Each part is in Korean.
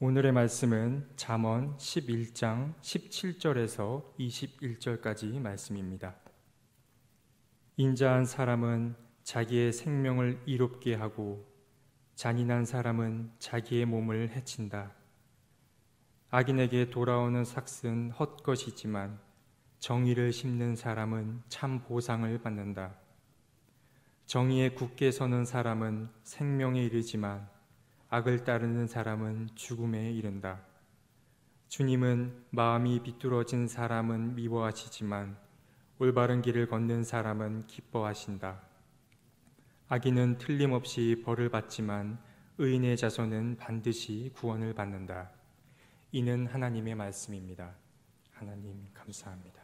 오늘의 말씀은 잠언 11장 17절에서 21절까지 말씀입니다. 인자한 사람은 자기의 생명을 이롭게 하고 잔인한 사람은 자기의 몸을 해친다. 악인에게 돌아오는 삭은 헛것이지만 정의를 심는 사람은 참 보상을 받는다. 정의에 굳게 서는 사람은 생명에 이르지만 악을 따르는 사람은 죽음에 이른다. 주님은 마음이 비뚤어진 사람은 미워하시지만 올바른 길을 걷는 사람은 기뻐하신다. 악인은 틀림없이 벌을 받지만 의인의 자손은 반드시 구원을 받는다. 이는 하나님의 말씀입니다. 하나님 감사합니다.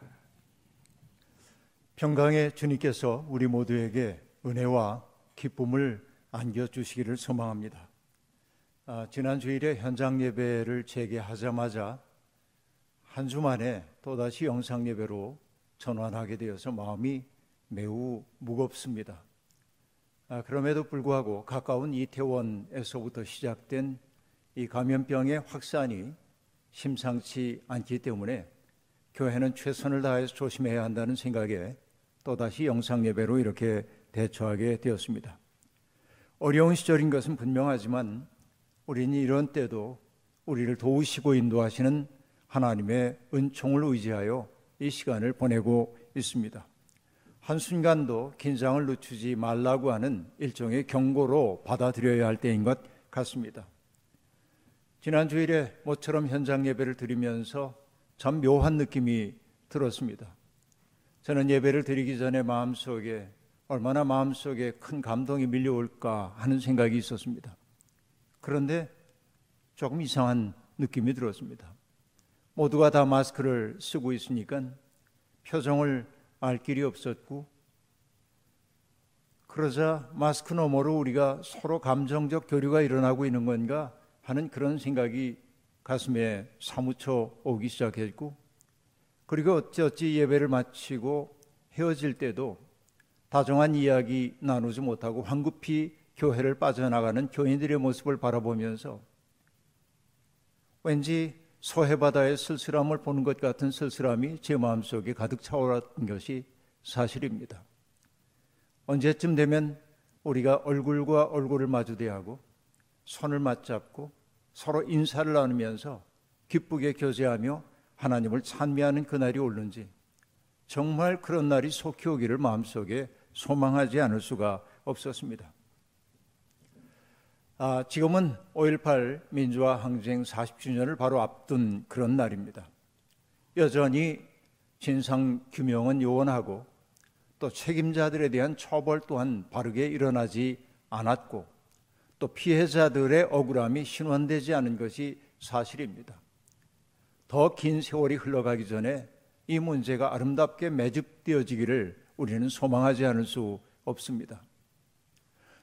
평강의 주님께서 우리 모두에게 은혜와 기쁨을 안겨주시기를 소망합니다. 지난 주일에 현장 예배를 재개하자마자 한 주 만에 또다시 영상 예배로 전환하게 되어서 마음이 매우 무겁습니다. 그럼에도 불구하고 가까운 이태원에서부터 시작된 이 감염병의 확산이 심상치 않기 때문에 교회는 최선을 다해서 조심해야 한다는 생각에 또다시 영상 예배로 이렇게 대처하게 되었습니다. 어려운 시절인 것은 분명하지만 우리는 이런 때도 우리를 도우시고 인도하시는 하나님의 은총을 의지하여 이 시간을 보내고 있습니다. 한순간도 긴장을 늦추지 말라고 하는 일종의 경고로 받아들여야 할 때인 것 같습니다. 지난 주일에 모처럼 현장 예배를 드리면서 참 묘한 느낌이 들었습니다. 저는 예배를 드리기 전에 마음속에 얼마나 마음속에 큰 감동이 밀려올까 하는 생각이 있었습니다. 그런데 조금 이상한 느낌이 들었습니다. 모두가 다 마스크를 쓰고 있으니까 표정을 알 길이 없었고, 그러자 마스크 너머로 우리가 서로 감정적 교류가 일어나고 있는 건가 하는 그런 생각이 가슴에 사무쳐 오기 시작했고, 그리고 어찌어찌 예배를 마치고 헤어질 때도 다정한 이야기 나누지 못하고 황급히 교회를 빠져나가는 교인들의 모습을 바라보면서 왠지 서해바다의 쓸쓸함을 보는 것 같은 쓸쓸함이 제 마음속에 가득 차올랐던 것이 사실입니다. 언제쯤 되면 우리가 얼굴과 얼굴을 마주대하고 손을 맞잡고 서로 인사를 나누면서 기쁘게 교제하며 하나님을 찬미하는 그날이 올는지, 정말 그런 날이 속히 오기를 마음속에 소망하지 않을 수가 없었습니다. 지금은 5.18 민주화 항쟁 40주년을 바로 앞둔 그런 날입니다. 여전히 진상규명은 요원하고 또 책임자들에 대한 처벌 또한 바르게 일어나지 않았고 또 피해자들의 억울함이 신원되지 않은 것이 사실입니다. 더 긴 세월이 흘러가기 전에 이 문제가 아름답게 매듭되어지기를 우리는 소망하지 않을 수 없습니다.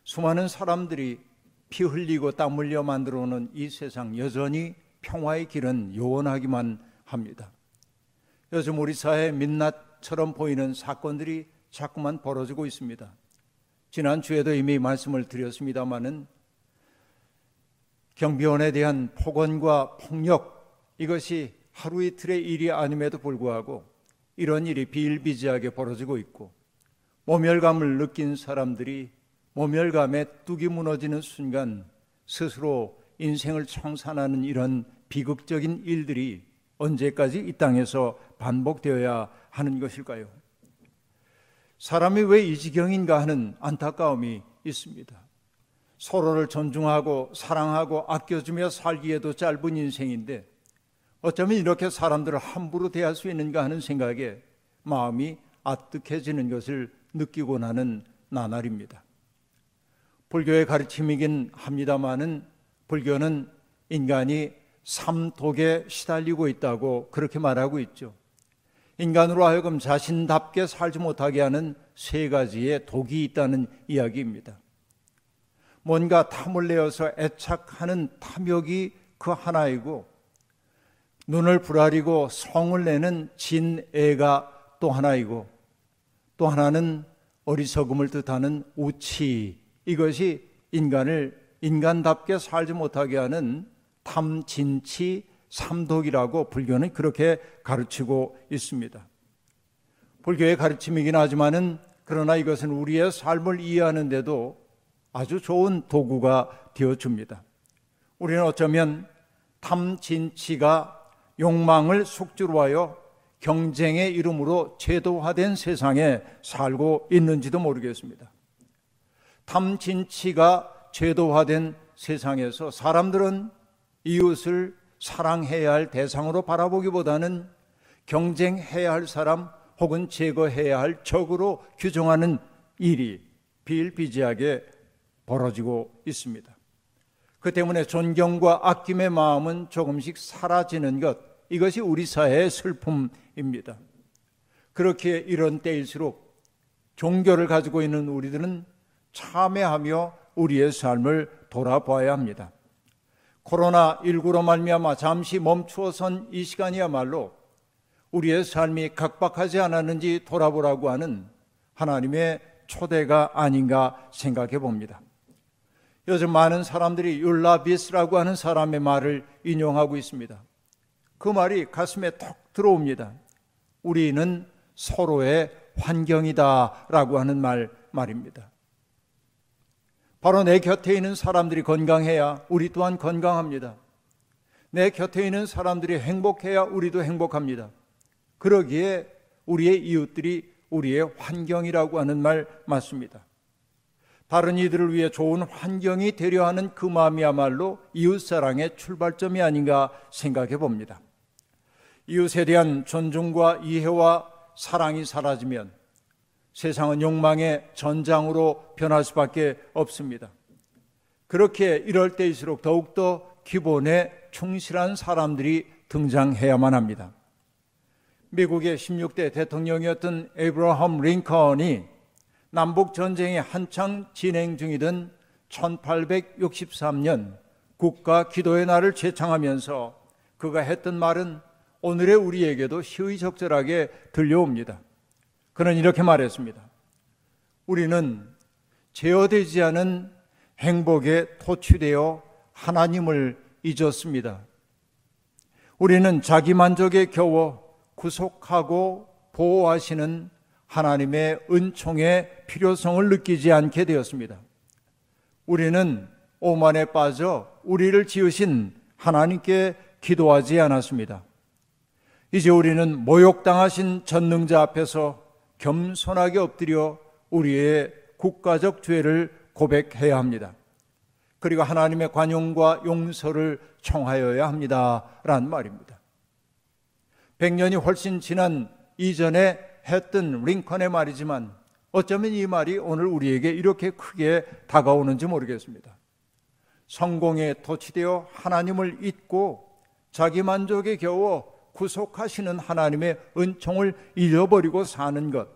수많은 사람들이 피 흘리고 땀 흘려 만들어 오는 이 세상, 여전히 평화의 길은 요원하기만 합니다. 요즘 우리 사회의 민낯처럼 보이는 사건들이 자꾸만 벌어지고 있습니다. 지난주에도 이미 말씀을 드렸습니다마는 경비원에 대한 폭언과 폭력, 이것이 하루 이틀의 일이 아님에도 불구하고 이런 일이 비일비재하게 벌어지고 있고, 모멸감을 느낀 사람들이 모멸감에 뚝이 무너지는 순간 스스로 인생을 청산하는 이런 비극적인 일들이 언제까지 이 땅에서 반복되어야 하는 것일까요? 사람이 왜 이 지경인가 하는 안타까움이 있습니다. 서로를 존중하고 사랑하고 아껴주며 살기에도 짧은 인생인데 어쩌면 이렇게 사람들을 함부로 대할 수 있는가 하는 생각에 마음이 아득해지는 것을 느끼곤 하는 나날입니다. 불교의 가르침이긴 합니다마는 불교는 인간이 삼독에 시달리고 있다고 그렇게 말하고 있죠. 인간으로 하여금 자신답게 살지 못하게 하는 세 가지의 독이 있다는 이야기입니다. 뭔가 탐을 내어서 애착하는 탐욕이 그 하나이고, 눈을 부라리고 성을 내는 진애가 또 하나이고, 또 하나는 어리석음을 뜻하는 우치, 이것이 인간을 인간답게 살지 못하게 하는 탐진치 삼독이라고 불교는 그렇게 가르치고 있습니다. 불교의 가르침이긴 하지만은 그러나 이것은 우리의 삶을 이해하는 데도 아주 좋은 도구가 되어줍니다. 우리는 어쩌면 탐진치가 욕망을 속주로 하여 경쟁의 이름으로 제도화된 세상에 살고 있는지도 모르겠습니다. 탐진치가 제도화된 세상에서 사람들은 이웃을 사랑해야 할 대상으로 바라보기보다는 경쟁해야 할 사람 혹은 제거해야 할 적으로 규정하는 일이 비일비재하게 벌어지고 있습니다. 그 때문에 존경과 아낌의 마음은 조금씩 사라지는 것, 이것이 우리 사회의 슬픔입니다. 그렇기에 이런 때일수록 종교를 가지고 있는 우리들은 참회하며 우리의 삶을 돌아봐야 합니다. 코로나19로 말미암아 잠시 멈추어선 이 시간이야말로 우리의 삶이 각박하지 않았는지 돌아보라고 하는 하나님의 초대가 아닌가 생각해 봅니다. 요즘 많은 사람들이 율라비스라고 하는 사람의 말을 인용하고 있습니다. 그 말이 가슴에 턱 들어옵니다. 우리는 서로의 환경이다 라고 하는 말입니다. 바로 내 곁에 있는 사람들이 건강해야 우리 또한 건강합니다. 내 곁에 있는 사람들이 행복해야 우리도 행복합니다. 그러기에 우리의 이웃들이 우리의 환경이라고 하는 말 맞습니다. 다른 이들을 위해 좋은 환경이 되려 하는 그 마음이야말로 이웃사랑의 출발점이 아닌가 생각해 봅니다. 이웃에 대한 존중과 이해와 사랑이 사라지면 세상은 욕망의 전장으로 변할 수밖에 없습니다. 그렇게 이럴 때일수록 더욱더 기본에 충실한 사람들이 등장해야만 합니다. 미국의 16대 대통령이었던 에이브러함 링컨이 남북전쟁이 한창 진행 중이던 1863년 국가 기도의 날을 제창하면서 그가 했던 말은 오늘의 우리에게도 시의적절하게 들려옵니다. 그는 이렇게 말했습니다. 우리는 제어되지 않은 행복에 토취되어 하나님을 잊었습니다. 우리는 자기 만족에 겨워 구속하고 보호하시는 하나님의 은총의 필요성을 느끼지 않게 되었습니다. 우리는 오만에 빠져 우리를 지으신 하나님께 기도하지 않았습니다. 이제 우리는 모욕당하신 전능자 앞에서 겸손하게 엎드려 우리의 국가적 죄를 고백해야 합니다. 그리고 하나님의 관용과 용서를 청하여야 합니다. 라는 말입니다. 100년이 훨씬 지난 이전에 했던 링컨의 말이지만 어쩌면 이 말이 오늘 우리에게 이렇게 크게 다가오는지 모르겠습니다. 성공에 도취되어 하나님을 잊고 자기 만족에 겨워 구속하시는 하나님의 은총을 잃어버리고 사는 것,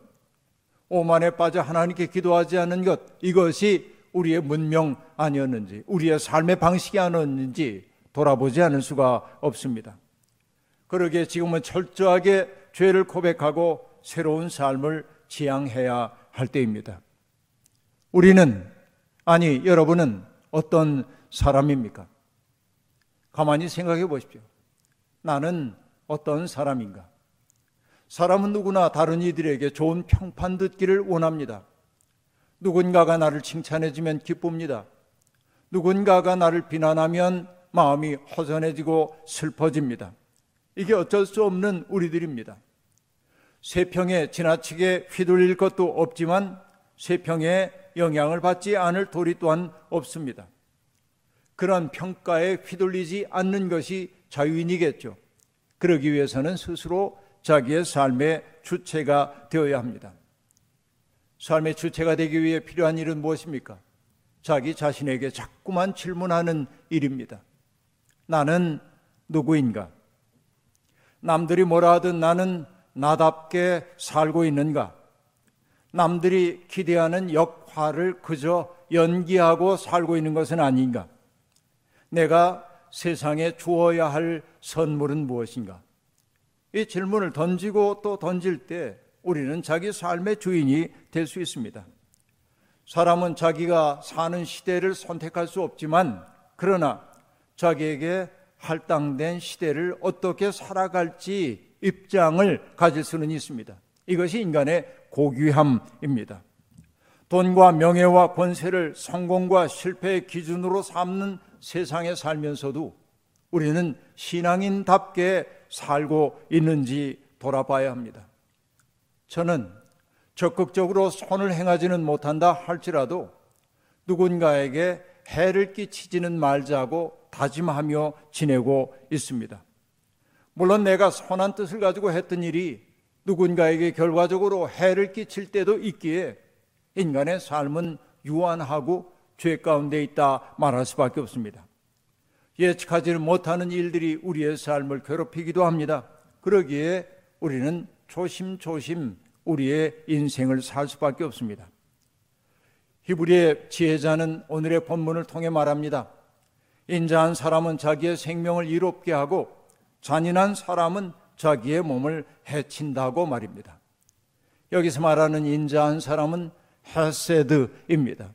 오만에 빠져 하나님께 기도하지 않은 것, 이것이 우리의 문명 아니었는지, 우리의 삶의 방식이 아니었는지 돌아보지 않을 수가 없습니다. 그러기에 지금은 철저하게 죄를 고백하고 새로운 삶을 지향해야 할 때입니다. 우리는, 아니 여러분은 어떤 사람입니까? 가만히 생각해 보십시오. 나는 어떤 사람인가? 사람은 누구나 다른 이들에게 좋은 평판 듣기를 원합니다. 누군가가 나를 칭찬해주면 기쁩니다. 누군가가 나를 비난하면 마음이 허전해지고 슬퍼집니다. 이게 어쩔 수 없는 우리들입니다. 세평에 지나치게 휘둘릴 것도 없지만 세평에 영향을 받지 않을 도리 또한 없습니다. 그런 평가에 휘둘리지 않는 것이 자유인이겠죠. 그러기 위해서는 스스로 자기의 삶의 주체가 되어야 합니다. 삶의 주체가 되기 위해 필요한 일은 무엇입니까? 자기 자신에게 자꾸만 질문하는 일입니다. 나는 누구인가? 남들이 뭐라 하든 나는 나답게 살고 있는가? 남들이 기대하는 역할을 그저 연기하고 살고 있는 것은 아닌가? 내가 세상에 주어야 할 선물은 무엇인가? 이 질문을 던지고 또 던질 때 우리는 자기 삶의 주인이 될 수 있습니다. 사람은 자기가 사는 시대를 선택할 수 없지만 그러나 자기에게 할당된 시대를 어떻게 살아갈지 입장을 가질 수는 있습니다. 이것이 인간의 고귀함입니다. 돈과 명예와 권세를 성공과 실패의 기준으로 삼는 세상에 살면서도 우리는 신앙인답게 살고 있는지 돌아봐야 합니다. 저는 적극적으로 선을 행하지는 못한다 할지라도 누군가에게 해를 끼치지는 말자고 다짐하며 지내고 있습니다. 물론 내가 선한 뜻을 가지고 했던 일이 누군가에게 결과적으로 해를 끼칠 때도 있기에 인간의 삶은 유한하고 죄 가운데 있다 말할 수밖에 없습니다. 예측하지 못하는 일들이 우리의 삶을 괴롭히기도 합니다. 그러기에 우리는 조심조심 우리의 인생을 살 수밖에 없습니다. 히브리의 지혜자는 오늘의 본문을 통해 말합니다. 인자한 사람은 자기의 생명을 이롭게 하고 잔인한 사람은 자기의 몸을 해친다고 말입니다. 여기서 말하는 인자한 사람은 헤세드입니다.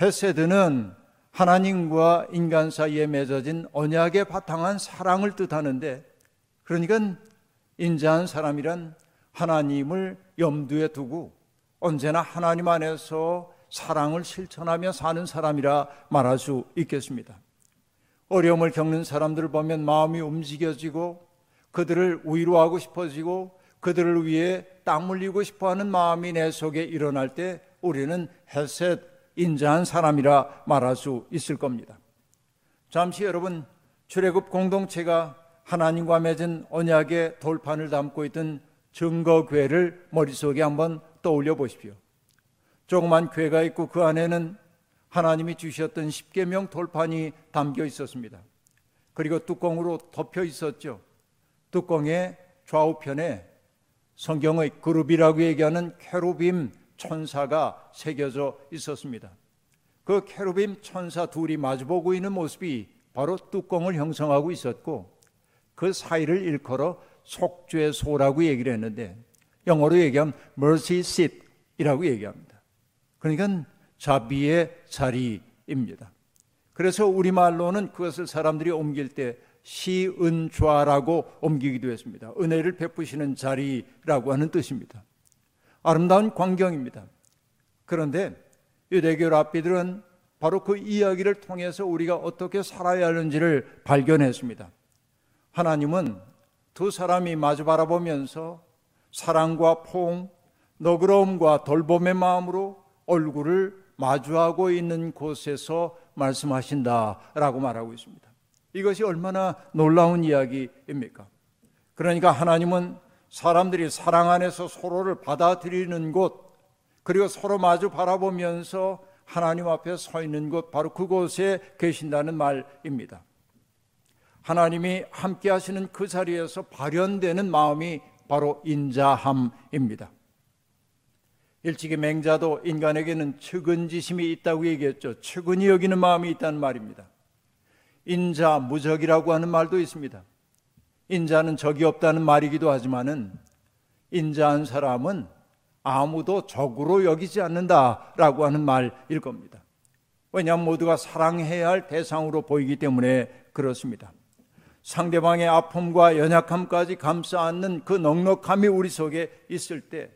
헤세드는 하나님과 인간 사이에 맺어진 언약에 바탕한 사랑을 뜻하는데, 그러니까 인자한 사람이란 하나님을 염두에 두고 언제나 하나님 안에서 사랑을 실천하며 사는 사람이라 말할 수 있겠습니다. 어려움을 겪는 사람들을 보면 마음이 움직여지고 그들을 위로하고 싶어지고 그들을 위해 땀 흘리고 싶어하는 마음이 내 속에 일어날 때 우리는 헤셋, 인자한 사람이라 말할 수 있을 겁니다. 잠시 여러분, 출애굽 공동체가 하나님과 맺은 언약의 돌판을 담고 있던 증거궤를 머릿속에 한번 떠올려 보십시오. 조그만 궤가 있고 그 안에는 하나님이 주셨던 십계명 돌판이 담겨 있었습니다. 그리고 뚜껑으로 덮여 있었죠. 뚜껑의 좌우편에 성경의 그룹이라고 얘기하는 캐루빔 천사가 새겨져 있었습니다. 그 캐루빔 천사 둘이 마주보고 있는 모습이 바로 뚜껑을 형성하고 있었고, 그 사이를 일컬어 속죄소라고 얘기를 했는데 영어로 얘기하면 mercy seat이라고 얘기합니다. 그러니까 자비의 자리입니다. 그래서 우리말로는 그것을 사람들이 옮길 때 시은좌라고 옮기기도 했습니다. 은혜를 베푸시는 자리라고 하는 뜻입니다. 아름다운 광경입니다. 그런데 유대교 랍비들은 바로 그 이야기를 통해서 우리가 어떻게 살아야 하는지를 발견했습니다. 하나님은 두 사람이 마주 바라보면서 사랑과 포옹, 너그러움과 돌봄의 마음으로 얼굴을 마주하고 있는 곳에서 말씀하신다라고 말하고 있습니다. 이것이 얼마나 놀라운 이야기입니까? 그러니까 하나님은 사람들이 사랑 안에서 서로를 받아들이는 곳, 그리고 서로 마주 바라보면서 하나님 앞에 서 있는 곳, 바로 그곳에 계신다는 말입니다. 하나님이 함께 하시는 그 자리에서 발현되는 마음이 바로 인자함입니다. 일찍이 맹자도 인간에게는 측은지심이 있다고 얘기했죠. 측은히 여기는 마음이 있다는 말입니다. 인자무적이라고 하는 말도 있습니다. 인자는 적이 없다는 말이기도 하지만은 인자한 사람은 아무도 적으로 여기지 않는다라고 하는 말일 겁니다. 왜냐하면 모두가 사랑해야 할 대상으로 보이기 때문에 그렇습니다. 상대방의 아픔과 연약함까지 감싸 안는 그 넉넉함이 우리 속에 있을 때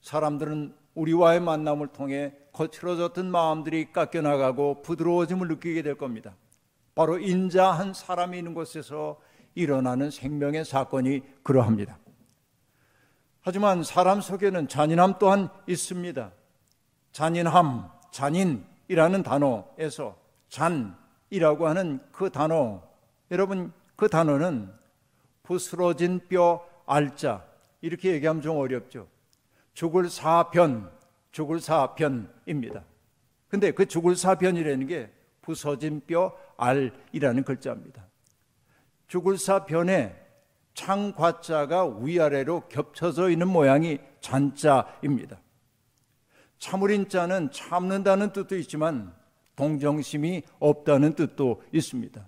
사람들은 우리와의 만남을 통해 거칠어졌던 마음들이 깎여나가고 부드러워짐을 느끼게 될 겁니다. 바로 인자한 사람이 있는 곳에서 일어나는 생명의 사건이 그러합니다. 하지만 사람 속에는 잔인함 또한 있습니다. 잔인함, 잔인이라는 단어에서 잔이라고 하는 그 단어, 여러분 그 단어는 부스러진 뼈 알자, 이렇게 얘기하면 좀 어렵죠. 죽을 사변입니다. 근데 그 죽을 사변이라는 게 부서진 뼈 알이라는 글자입니다. 죽을 사변에 창과자가 위아래로 겹쳐져 있는 모양이 잔자입니다. 참을인 자는 참는다는 뜻도 있지만 동정심이 없다는 뜻도 있습니다.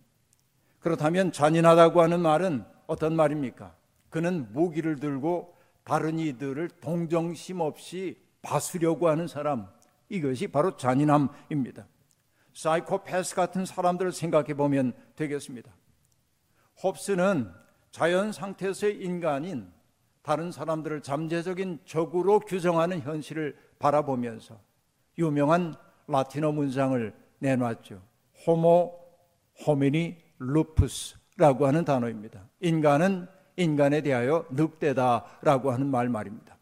그렇다면 잔인하다고 하는 말은 어떤 말입니까? 그는 무기를 들고 다른 이들을 동정심 없이 봐주려고 하는 사람, 이것이 바로 잔인함입니다. 사이코패스 같은 사람들을 생각해 보면 되겠습니다. 홉스는 자연 상태에서의 인간인 다른 사람들을 잠재적인 적으로 규정하는 현실을 바라보면서 유명한 라틴어 문장을 내놨죠. 호모 호미니 루푸스라고 하는 단어입니다. 인간은 인간에 대하여 늑대다라고 하는 말 말입니다.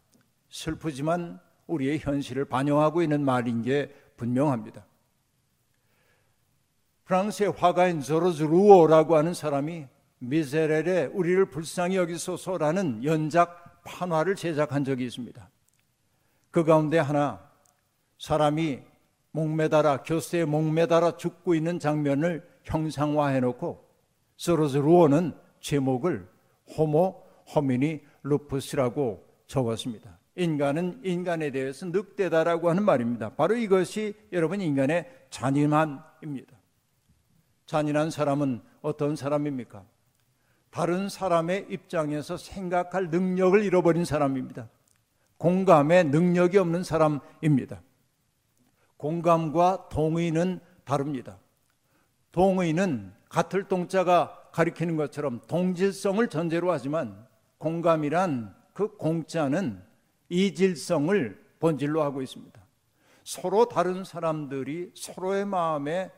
슬프지만 우리의 현실을 반영하고 있는 말인 게 분명합니다. 프랑스의 화가인 조르주 루오라고 하는 사람이 미제렐의 우리를 불쌍히 여기소서라는 연작 판화를 제작한 적이 있습니다. 그 가운데 하나, 사람이 목매달아 교수에 목매달아 죽고 있는 장면을 형상화해놓고 조르주 루오는 제목을 호모 호미니 루푸스라고 적었습니다. 인간은 인간에 대해서 늑대다라고 하는 말입니다. 바로 이것이 여러분 인간의 잔인함입니다. 잔인한 사람은 어떤 사람입니까? 다른 사람의 입장에서 생각할 능력을 잃어버린 사람입니다. 공감의 능력이 없는 사람입니다. 공감과 동의는 다릅니다. 동의는 같을 동자가 가리키는 것처럼 동질성을 전제로 하지만 공감이란 그 공자는 이질성을 본질로 하고 있습니다. 서로 다른 사람들이 서로의 마음에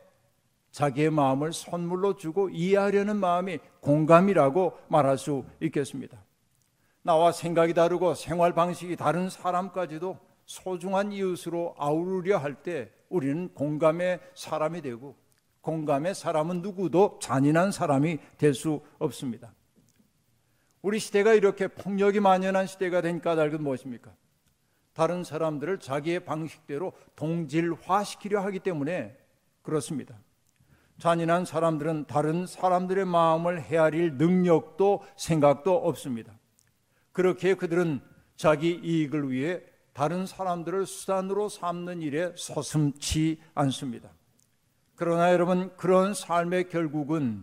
자기의 마음을 선물로 주고 이해하려는 마음이 공감이라고 말할 수 있겠습니다. 나와 생각이 다르고 생활 방식이 다른 사람까지도 소중한 이웃으로 아우르려 할 때 우리는 공감의 사람이 되고, 공감의 사람은 누구도 잔인한 사람이 될 수 없습니다. 우리 시대가 이렇게 폭력이 만연한 시대가 된 까닭은 무엇입니까? 다른 사람들을 자기의 방식대로 동질화시키려 하기 때문에 그렇습니다. 잔인한 사람들은 다른 사람들의 마음을 헤아릴 능력도 생각도 없습니다. 그렇게 그들은 자기 이익을 위해 다른 사람들을 수단으로 삼는 일에 서슴지 않습니다. 그러나 여러분, 그런 삶의 결국은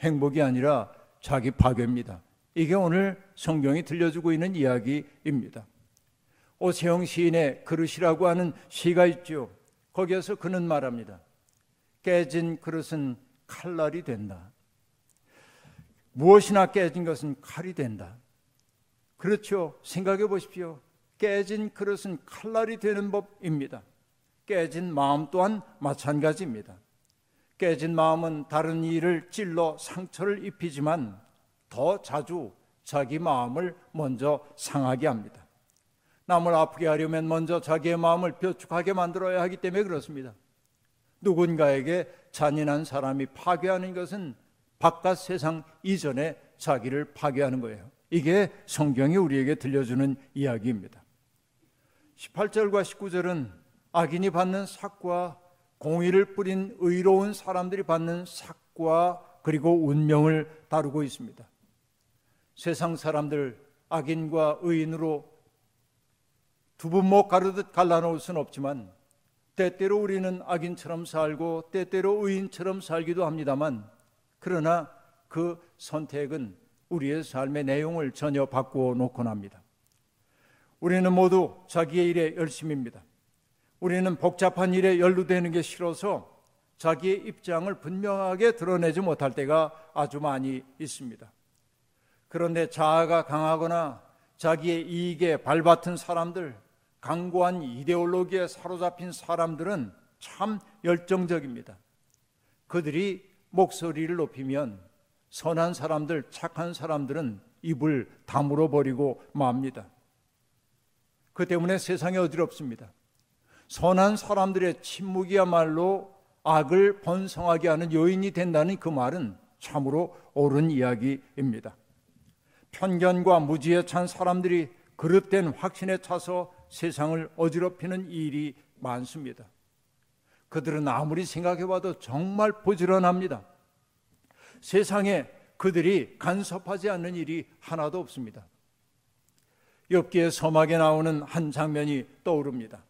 행복이 아니라 자기 파괴입니다. 이게 오늘 성경이 들려주고 있는 이야기입니다. 오세영 시인의 그릇이라고 하는 시가 있죠. 거기에서 그는 말합니다. 깨진 그릇은 칼날이 된다. 무엇이나 깨진 것은 칼이 된다. 그렇죠. 생각해 보십시오. 깨진 그릇은 칼날이 되는 법입니다. 깨진 마음 또한 마찬가지입니다. 깨진 마음은 다른 이를 찔러 상처를 입히지만 더 자주 자기 마음을 먼저 상하게 합니다. 남을 아프게 하려면 먼저 자기의 마음을 뾰족하게 만들어야 하기 때문에 그렇습니다. 누군가에게 잔인한 사람이 파괴하는 것은 바깥 세상 이전에 자기를 파괴하는 거예요. 이게 성경이 우리에게 들려주는 이야기입니다. 18절과 19절은 악인이 받는 삭과 공의를 뿌린 의로운 사람들이 받는 삭과 그리고 운명을 다루고 있습니다. 세상 사람들 악인과 의인으로 두분목 가르듯 갈라놓을 수는 없지만 때때로 우리는 악인처럼 살고 때때로 의인처럼 살기도 합니다만, 그러나 그 선택은 우리의 삶의 내용을 전혀 바꾸어 놓곤 합니다. 우리는 모두 자기의 일에 열심입니다. 우리는 복잡한 일에 연루되는 게 싫어서 자기의 입장을 분명하게 드러내지 못할 때가 아주 많이 있습니다. 그런데 자아가 강하거나 자기의 이익에 발받은 사람들, 강고한 이데올로기에 사로잡힌 사람들은 참 열정적입니다. 그들이 목소리를 높이면 선한 사람들, 착한 사람들은 입을 다물어 버리고 맙니다. 그 때문에 세상이 어지럽습니다. 선한 사람들의 침묵이야말로 악을 번성하게 하는 요인이 된다는 그 말은 참으로 옳은 이야기입니다. 편견과 무지에 찬 사람들이 그릇된 확신에 차서 세상을 어지럽히는 일이 많습니다. 그들은 아무리 생각해봐도 정말 부지런합니다. 세상에 그들이 간섭하지 않는 일이 하나도 없습니다. 욥기의 서막에 나오는 한 장면이 떠오릅니다.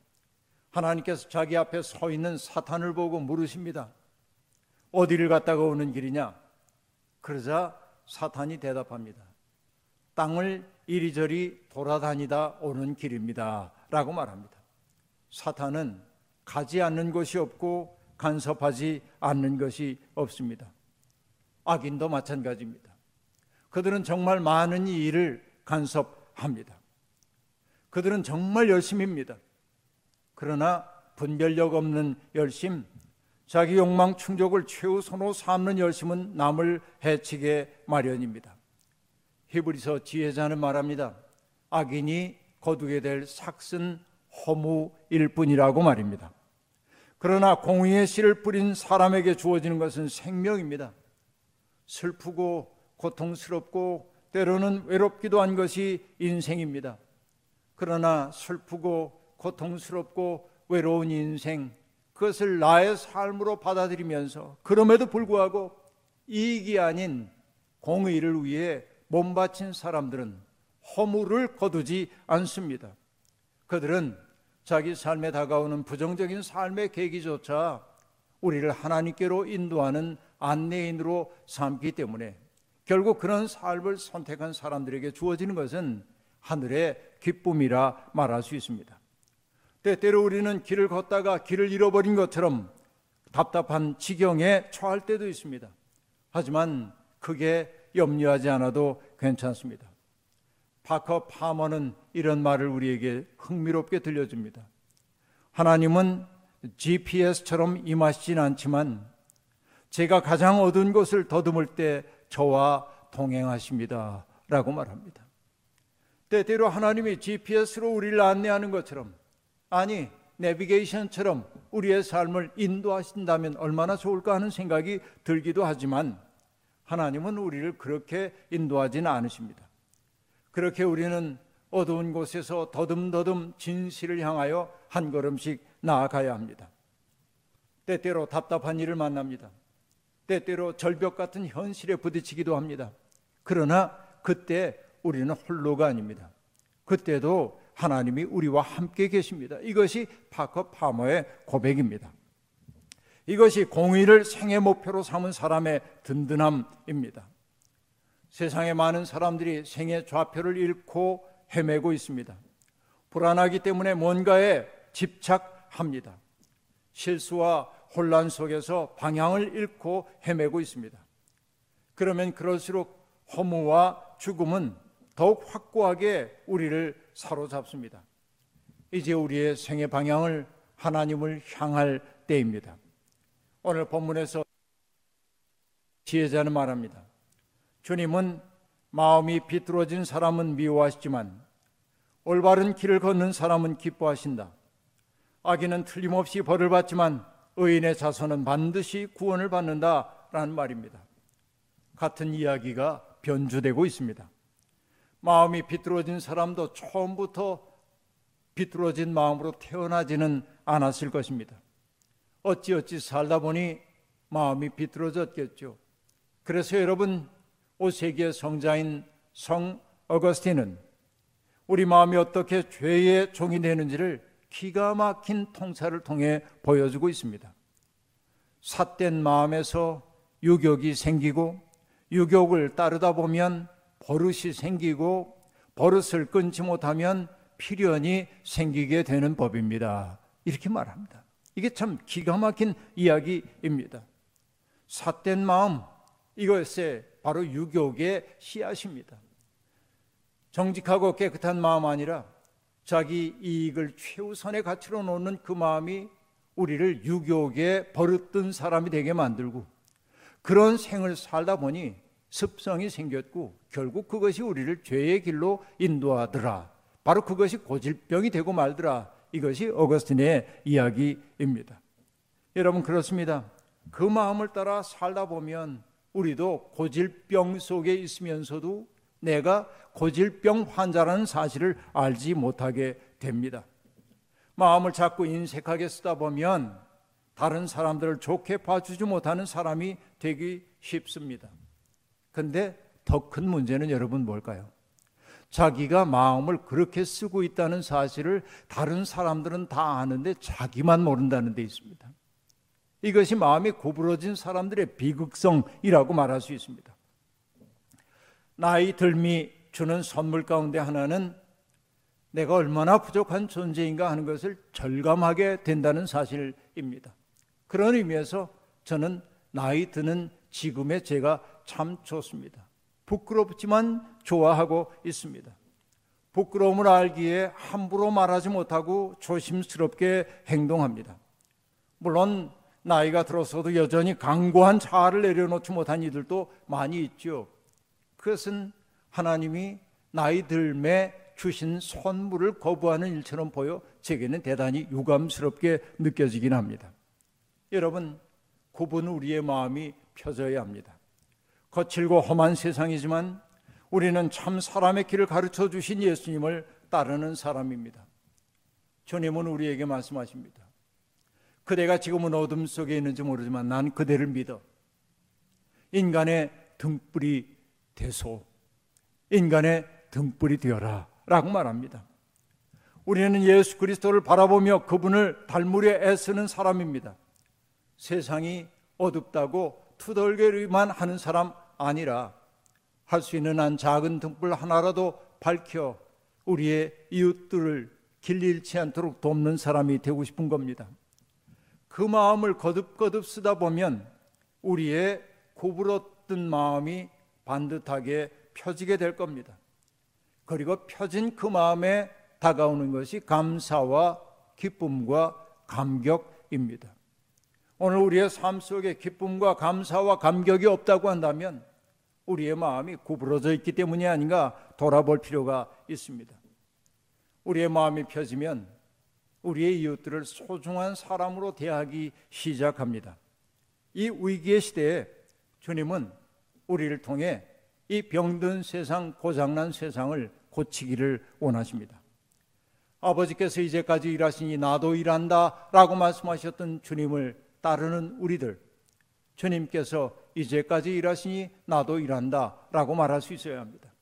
하나님께서 자기 앞에 서 있는 사탄을 보고 물으십니다. 어디를 갔다가 오는 길이냐? 그러자 사탄이 대답합니다. 땅을 이리저리 돌아다니다 오는 길입니다 라고 말합니다. 사탄은 가지 않는 곳이 없고 간섭하지 않는 것이 없습니다. 악인도 마찬가지입니다. 그들은 정말 많은 일을 간섭합니다. 그들은 정말 열심입니다. 그러나 분별력 없는 열심, 자기 욕망 충족을 최우선으로 삼는 열심은 남을 해치게 마련입니다. 히브리서 지혜자는 말합니다. 악인이 거두게 될 삭슨 허무일 뿐이라고 말입니다. 그러나 공의의 씨를 뿌린 사람에게 주어지는 것은 생명입니다. 슬프고 고통스럽고 때로는 외롭기도 한 것이 인생입니다. 그러나 슬프고 고통스럽고 외로운 인생, 그것을 나의 삶으로 받아들이면서 그럼에도 불구하고 이익이 아닌 공의를 위해 몸바친 사람들은 허물을 거두지 않습니다. 그들은 자기 삶에 다가오는 부정적인 삶의 계기조차 우리를 하나님께로 인도하는 안내인으로 삼기 때문에 결국 그런 삶을 선택한 사람들에게 주어지는 것은 하늘의 기쁨이라 말할 수 있습니다. 때때로 우리는 길을 걷다가 길을 잃어버린 것처럼 답답한 지경에 처할 때도 있습니다. 하지만 크게 염려하지 않아도 괜찮습니다. 바커 파머는 이런 말을 우리에게 흥미롭게 들려줍니다. 하나님은 GPS처럼 임하시진 않지만 제가 가장 어두운 곳을 더듬을 때 저와 동행하십니다 라고 말합니다. 때때로 하나님이 GPS로 우리를 안내하는 것처럼, 아니 내비게이션처럼 우리의 삶을 인도하신다면 얼마나 좋을까 하는 생각이 들기도 하지만 하나님은 우리를 그렇게 인도하지는 않으십니다. 그렇게 우리는 어두운 곳에서 더듬더듬 진실을 향하여 한 걸음씩 나아가야 합니다. 때때로 답답한 일을 만납니다. 때때로 절벽 같은 현실에 부딪히기도 합니다. 그러나 그때 우리는 홀로가 아닙니다. 그때도 하나님이 우리와 함께 계십니다. 이것이 파커 파머의 고백입니다. 이것이 공의를 생애 목표로 삼은 사람의 든든함입니다. 세상의 많은 사람들이 생애 좌표를 잃고 헤매고 있습니다. 불안하기 때문에 뭔가에 집착합니다. 실수와 혼란 속에서 방향을 잃고 헤매고 있습니다. 그러면 그럴수록 허무와 죽음은 더욱 확고하게 우리를 사로잡습니다. 이제 우리의 생애 방향을 하나님을 향할 때입니다. 오늘 본문에서 지혜자는 말합니다. 주님은 마음이 비뚤어진 사람은 미워하시지만 올바른 길을 걷는 사람은 기뻐하신다. 악인은 틀림없이 벌을 받지만 의인의 자손은 반드시 구원을 받는다라는 말입니다. 같은 이야기가 변주되고 있습니다. 마음이 비뚤어진 사람도 처음부터 비뚤어진 마음으로 태어나지는 않았을 것입니다. 어찌어찌 살다 보니 마음이 비뚤어졌겠죠. 그래서 여러분, 5세기의 성자인 성 어거스틴은 우리 마음이 어떻게 죄의 종이 되는지를 기가 막힌 통찰을 통해 보여주고 있습니다. 삿된 마음에서 유격이 생기고, 유격을 따르다 보면 버릇이 생기고, 버릇을 끊지 못하면 필연이 생기게 되는 법입니다. 이렇게 말합니다. 이게 참 기가 막힌 이야기입니다. 삿된 마음, 이것에 바로 유격의 씨앗입니다. 정직하고 깨끗한 마음 아니라 자기 이익을 최우선의 가치로 놓는 그 마음이 우리를 유격에 버릇된 사람이 되게 만들고, 그런 생을 살다 보니 습성이 생겼고 결국 그것이 우리를 죄의 길로 인도하더라. 바로 그것이 고질병이 되고 말더라. 이것이 어거스틴의 이야기입니다. 여러분, 그렇습니다. 그 마음을 따라 살다 보면 우리도 고질병 속에 있으면서도 내가 고질병 환자라는 사실을 알지 못하게 됩니다. 마음을 자꾸 인색하게 쓰다 보면 다른 사람들을 좋게 봐주지 못하는 사람이 되기 쉽습니다. 근데 더 큰 문제는 여러분 뭘까요? 자기가 마음을 그렇게 쓰고 있다는 사실을 다른 사람들은 다 아는데 자기만 모른다는 데 있습니다. 이것이 마음이 구부러진 사람들의 비극성이라고 말할 수 있습니다. 나이 들미 주는 선물 가운데 하나는 내가 얼마나 부족한 존재인가 하는 것을 절감하게 된다는 사실입니다. 그런 의미에서 저는 나이 드는 지금의 제가 참 좋습니다. 부끄럽지만 좋아하고 있습니다. 부끄러움을 알기에 함부로 말하지 못하고 조심스럽게 행동합니다. 물론 나이가 들어서도 여전히 강고한 자아를 내려놓지 못한 이들도 많이 있죠. 그것은 하나님이 나이 들매 주신 선물을 거부하는 일처럼 보여 제게는 대단히 유감스럽게 느껴지긴 합니다. 여러분, 굽은 우리의 마음이 펴져야 합니다. 거칠고 험한 세상이지만 우리는 참 사람의 길을 가르쳐 주신 예수님을 따르는 사람입니다. 주님은 우리에게 말씀하십니다. 그대가 지금은 어둠 속에 있는지 모르지만 난 그대를 믿어. 인간의 등불이 되소. 인간의 등불이 되어라 라고 말합니다. 우리는 예수 그리스도를 바라보며 그분을 닮으려 애쓰는 사람입니다. 세상이 어둡다고 투덜거리만 하는 사람 아니라 할 수 있는 한 작은 등불 하나라도 밝혀 우리의 이웃들을 길 잃지 않도록 돕는 사람이 되고 싶은 겁니다. 그 마음을 거듭거듭 쓰다 보면 우리의 구부러든 마음이 반듯하게 펴지게 될 겁니다. 그리고 펴진 그 마음에 다가오는 것이 감사와 기쁨과 감격입니다. 오늘 우리의 삶 속에 기쁨과 감사와 감격이 없다고 한다면 우리의 마음이 구부러져 있기 때문이 아닌가 돌아볼 필요가 있습니다. 우리의 마음이 펴지면 우리의 이웃들을 소중한 사람으로 대하기 시작합니다. 이 위기의 시대에 주님은 우리를 통해 이 병든 세상, 고장난 세상을 고치기를 원하십니다. 아버지께서 이제까지 일하시니 나도 일한다 라고 말씀하셨던 주님을 따르는 우리들, 주님께서 이제까지 일하시니 나도 일한다 라고 말할 수 있어야 합니다.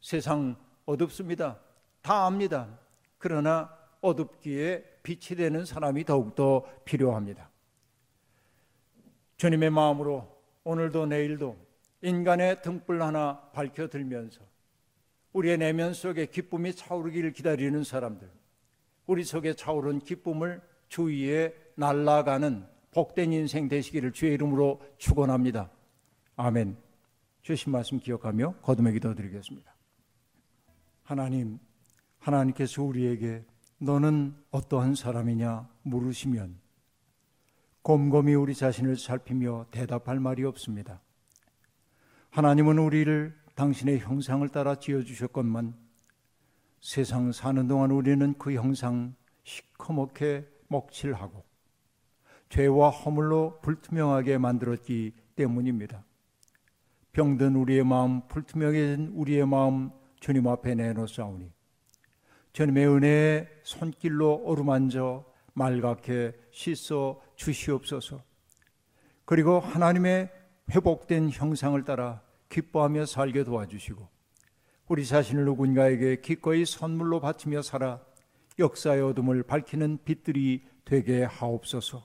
세상 어둡습니다. 다 압니다. 그러나 어둡기에 빛이 되는 사람이 더욱더 필요합니다. 주님의 마음으로 오늘도 내일도 인간의 등불 하나 밝혀들면서 우리의 내면 속에 기쁨이 차오르기를 기다리는 사람들, 우리 속에 차오른 기쁨을 주위에 날아가는 복된 인생 되시기를 주의 이름으로 축원합니다. 아멘. 주신 말씀 기억하며 거듭의 기도 드리겠습니다. 하나님, 하나님께서 우리에게 너는 어떠한 사람이냐 물으시면 곰곰이 우리 자신을 살피며 대답할 말이 없습니다. 하나님은 우리를 당신의 형상을 따라 지어주셨건만 세상 사는 동안 우리는 그 형상 시커멓게 먹칠하고 죄와 허물로 불투명하게 만들었기 때문입니다. 병든 우리의 마음, 불투명해진 우리의 마음 주님 앞에 내놓사오니 주님의 은혜의 손길로 어루만져 말갛게 씻어 주시옵소서. 그리고 하나님의 회복된 형상을 따라 기뻐하며 살게 도와주시고 우리 자신을 누군가에게 기꺼이 선물로 바치며 살아 역사의 어둠을 밝히는 빛들이 되게 하옵소서.